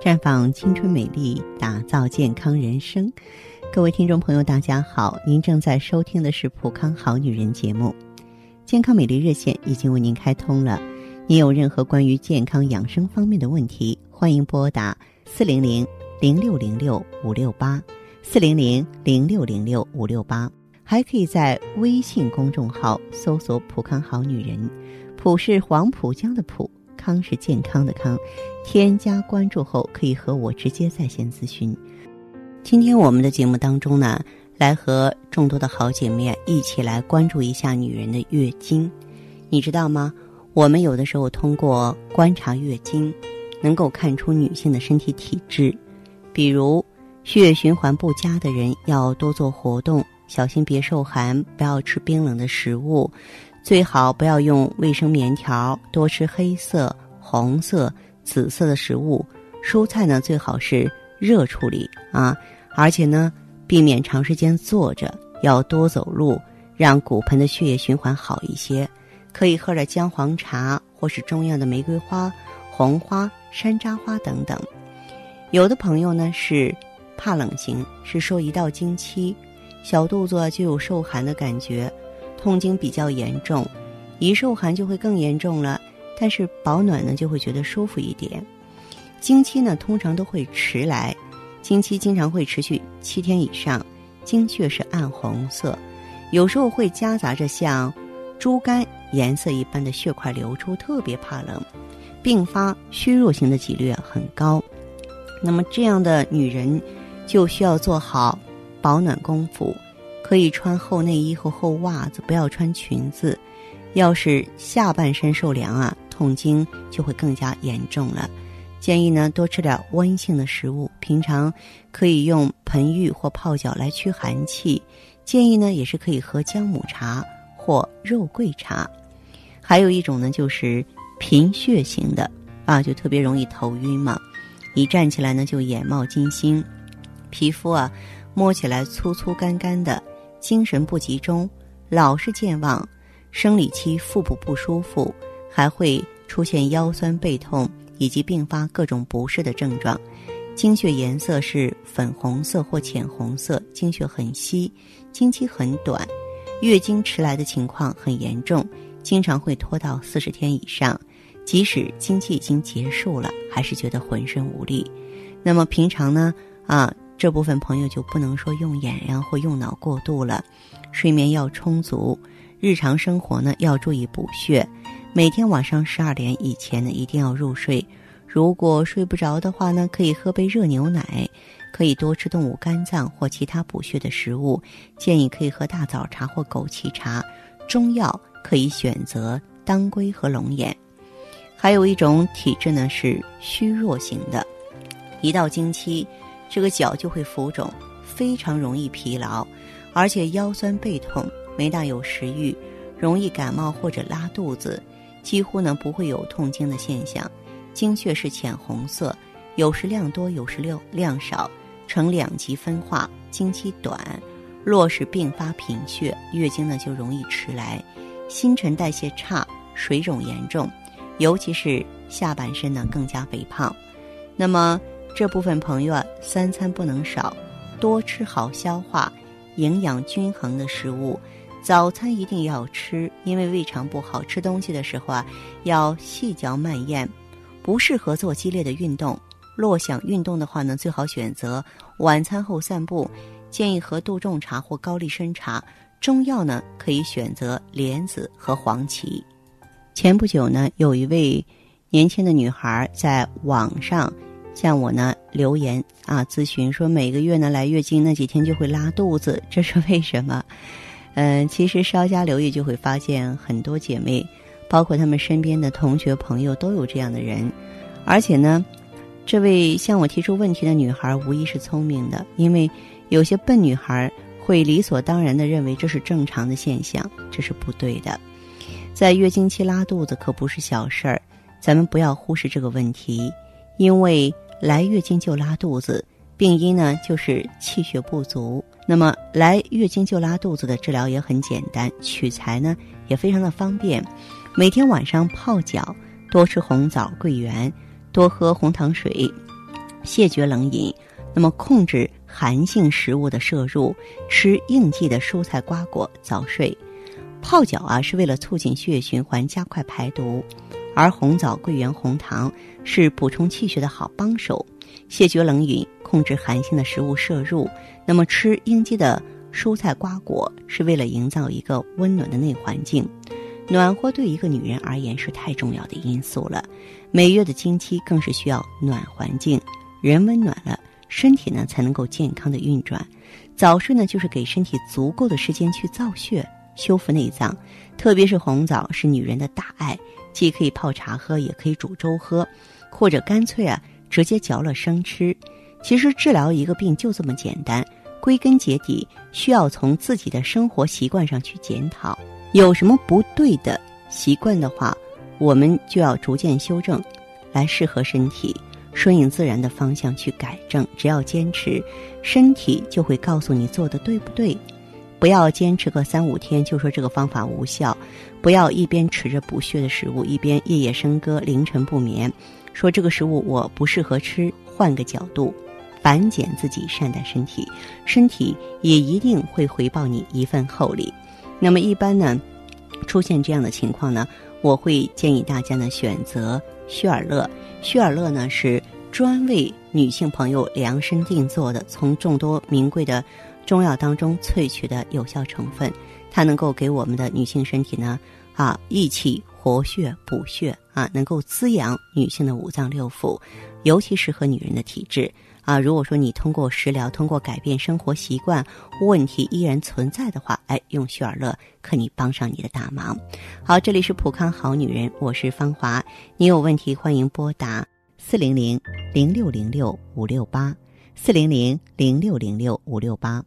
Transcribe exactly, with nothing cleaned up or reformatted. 绽放青春美丽，打造健康人生。各位听众朋友大家好，您正在收听的是普康好女人节目。健康美丽热线已经为您开通了，您有任何关于健康养生方面的问题，欢迎拨打四零零零六零六五六八 四零零零六零六五六八，还可以在微信公众号搜索普康好女人，普是黄浦江的浦，康是健康的康，添加关注后可以和我直接在线咨询。今天我们的节目当中呢，来和众多的好姐妹一起来关注一下女人的月经。你知道吗？我们有的时候通过观察月经，能够看出女性的身体体质。比如血液循环不佳的人要多做活动，小心别受寒，不要吃冰冷的食物，最好不要用卫生棉条，多吃黑色、红色、紫色的食物，蔬菜呢最好是热处理啊，而且呢避免长时间坐着，要多走路，让骨盆的血液循环好一些。可以喝点姜黄茶，或是中药的玫瑰花、红花、山楂花等等。有的朋友呢是怕冷型，是说一到经期小肚子就有受寒的感觉，痛经比较严重，一受寒就会更严重了，但是保暖呢就会觉得舒服一点。经期呢通常都会迟来，经期经常会持续七天以上，经血是暗红色，有时候会夹杂着像猪肝颜色一般的血块流出，特别怕冷，并发虚弱型的几率很高。那么这样的女人就需要做好保暖功夫，可以穿厚内衣和厚袜子，不要穿裙子。要是下半身受凉啊，痛经就会更加严重了。建议呢多吃点温性的食物，平常可以用盆浴或泡脚来驱寒气。建议呢也是可以喝姜母茶或肉桂茶。还有一种呢就是贫血型的啊，就特别容易头晕嘛，一站起来呢就眼冒金星，皮肤啊摸起来粗粗干干的，精神不集中，老是健忘，生理期腹部不舒服，还会出现腰酸背痛以及并发各种不适的症状。经血颜色是粉红色或浅红色，经血很稀，经期很短，月经迟来的情况很严重，经常会拖到四十天以上，即使经期已经结束了，还是觉得浑身无力。那么平常呢啊这部分朋友就不能说用眼呀或用脑过度了，睡眠要充足，日常生活呢要注意补血，每天晚上十二点以前呢一定要入睡。如果睡不着的话呢，可以喝杯热牛奶，可以多吃动物肝脏或其他补血的食物，建议可以喝大枣茶或枸杞茶，中药可以选择当归和龙眼。还有一种体质呢是虚弱型的，一到经期这个脚就会浮肿，非常容易疲劳，而且腰酸背痛，没大有食欲，容易感冒或者拉肚子，几乎呢不会有痛经的现象。经血是浅红色，有时量多，有时量少，呈两极分化，经期短，若是并发贫血，月经呢就容易迟来。新陈代谢差，水肿严重，尤其是下半身呢更加肥胖。那么这部分朋友啊，三餐不能少，多吃好消化、营养均衡的食物。早餐一定要吃，因为胃肠不好，吃东西的时候啊，要细嚼慢咽。不适合做激烈的运动，若想运动的话呢，最好选择晚餐后散步。建议喝杜仲茶或高丽参茶，中药呢可以选择莲子和黄芪。前不久呢，有一位年轻的女孩在网上向我呢留言啊咨询说，每个月呢来月经那几天就会拉肚子，这是为什么？嗯、呃，其实稍加留意就会发现，很多姐妹包括她们身边的同学朋友都有这样的人。而且呢这位向我提出问题的女孩无疑是聪明的，因为有些笨女孩会理所当然地认为这是正常的现象，这是不对的。在月经期拉肚子可不是小事儿，咱们不要忽视这个问题。因为来月经就拉肚子，病因呢就是气血不足。那么来月经就拉肚子的治疗也很简单，取材呢也非常的方便。每天晚上泡脚，多吃红枣、桂圆，多喝红糖水，谢绝冷饮，那么控制寒性食物的摄入，吃应季的蔬菜瓜果，早睡。泡脚啊是为了促进血液循环，加快排毒，而红枣、桂圆、红糖是补充气血的好帮手。谢绝冷饮，控制寒性的食物摄入，那么吃应季的蔬菜瓜果是为了营造一个温暖的内环境。暖和对一个女人而言是太重要的因素了，每月的经期更是需要暖环境，人温暖了，身体呢才能够健康的运转。早睡呢就是给身体足够的时间去造血，修复内脏，特别是红枣是女人的大爱，既可以泡茶喝，也可以煮粥喝，或者干脆啊直接嚼了生吃。其实治疗一个病就这么简单，归根结底需要从自己的生活习惯上去检讨，有什么不对的习惯的话，我们就要逐渐修正，来适合身体，顺应自然的方向去改正。只要坚持，身体就会告诉你做的对不对。不要坚持个三五天就说这个方法无效，不要一边吃着补血的食物，一边夜夜笙歌，凌晨不眠，说这个食物我不适合吃，换个角度反检自己，善待身体，身体也一定会回报你一份厚礼。那么一般呢出现这样的情况呢，我会建议大家呢选择旭尔乐。旭尔乐呢是专为女性朋友量身定做的，从众多名贵的中药当中萃取的有效成分，它能够给我们的女性身体呢啊益气活血补血啊，能够滋养女性的五脏六腑，尤其适合女人的体质啊。如果说你通过食疗，通过改变生活习惯，问题依然存在的话，哎，用旭尔乐可以帮上你的大忙。好，这里是普康好女人，我是芳华。你有问题欢迎拨打四零零零六零六五六八，四零零零六零六五六八。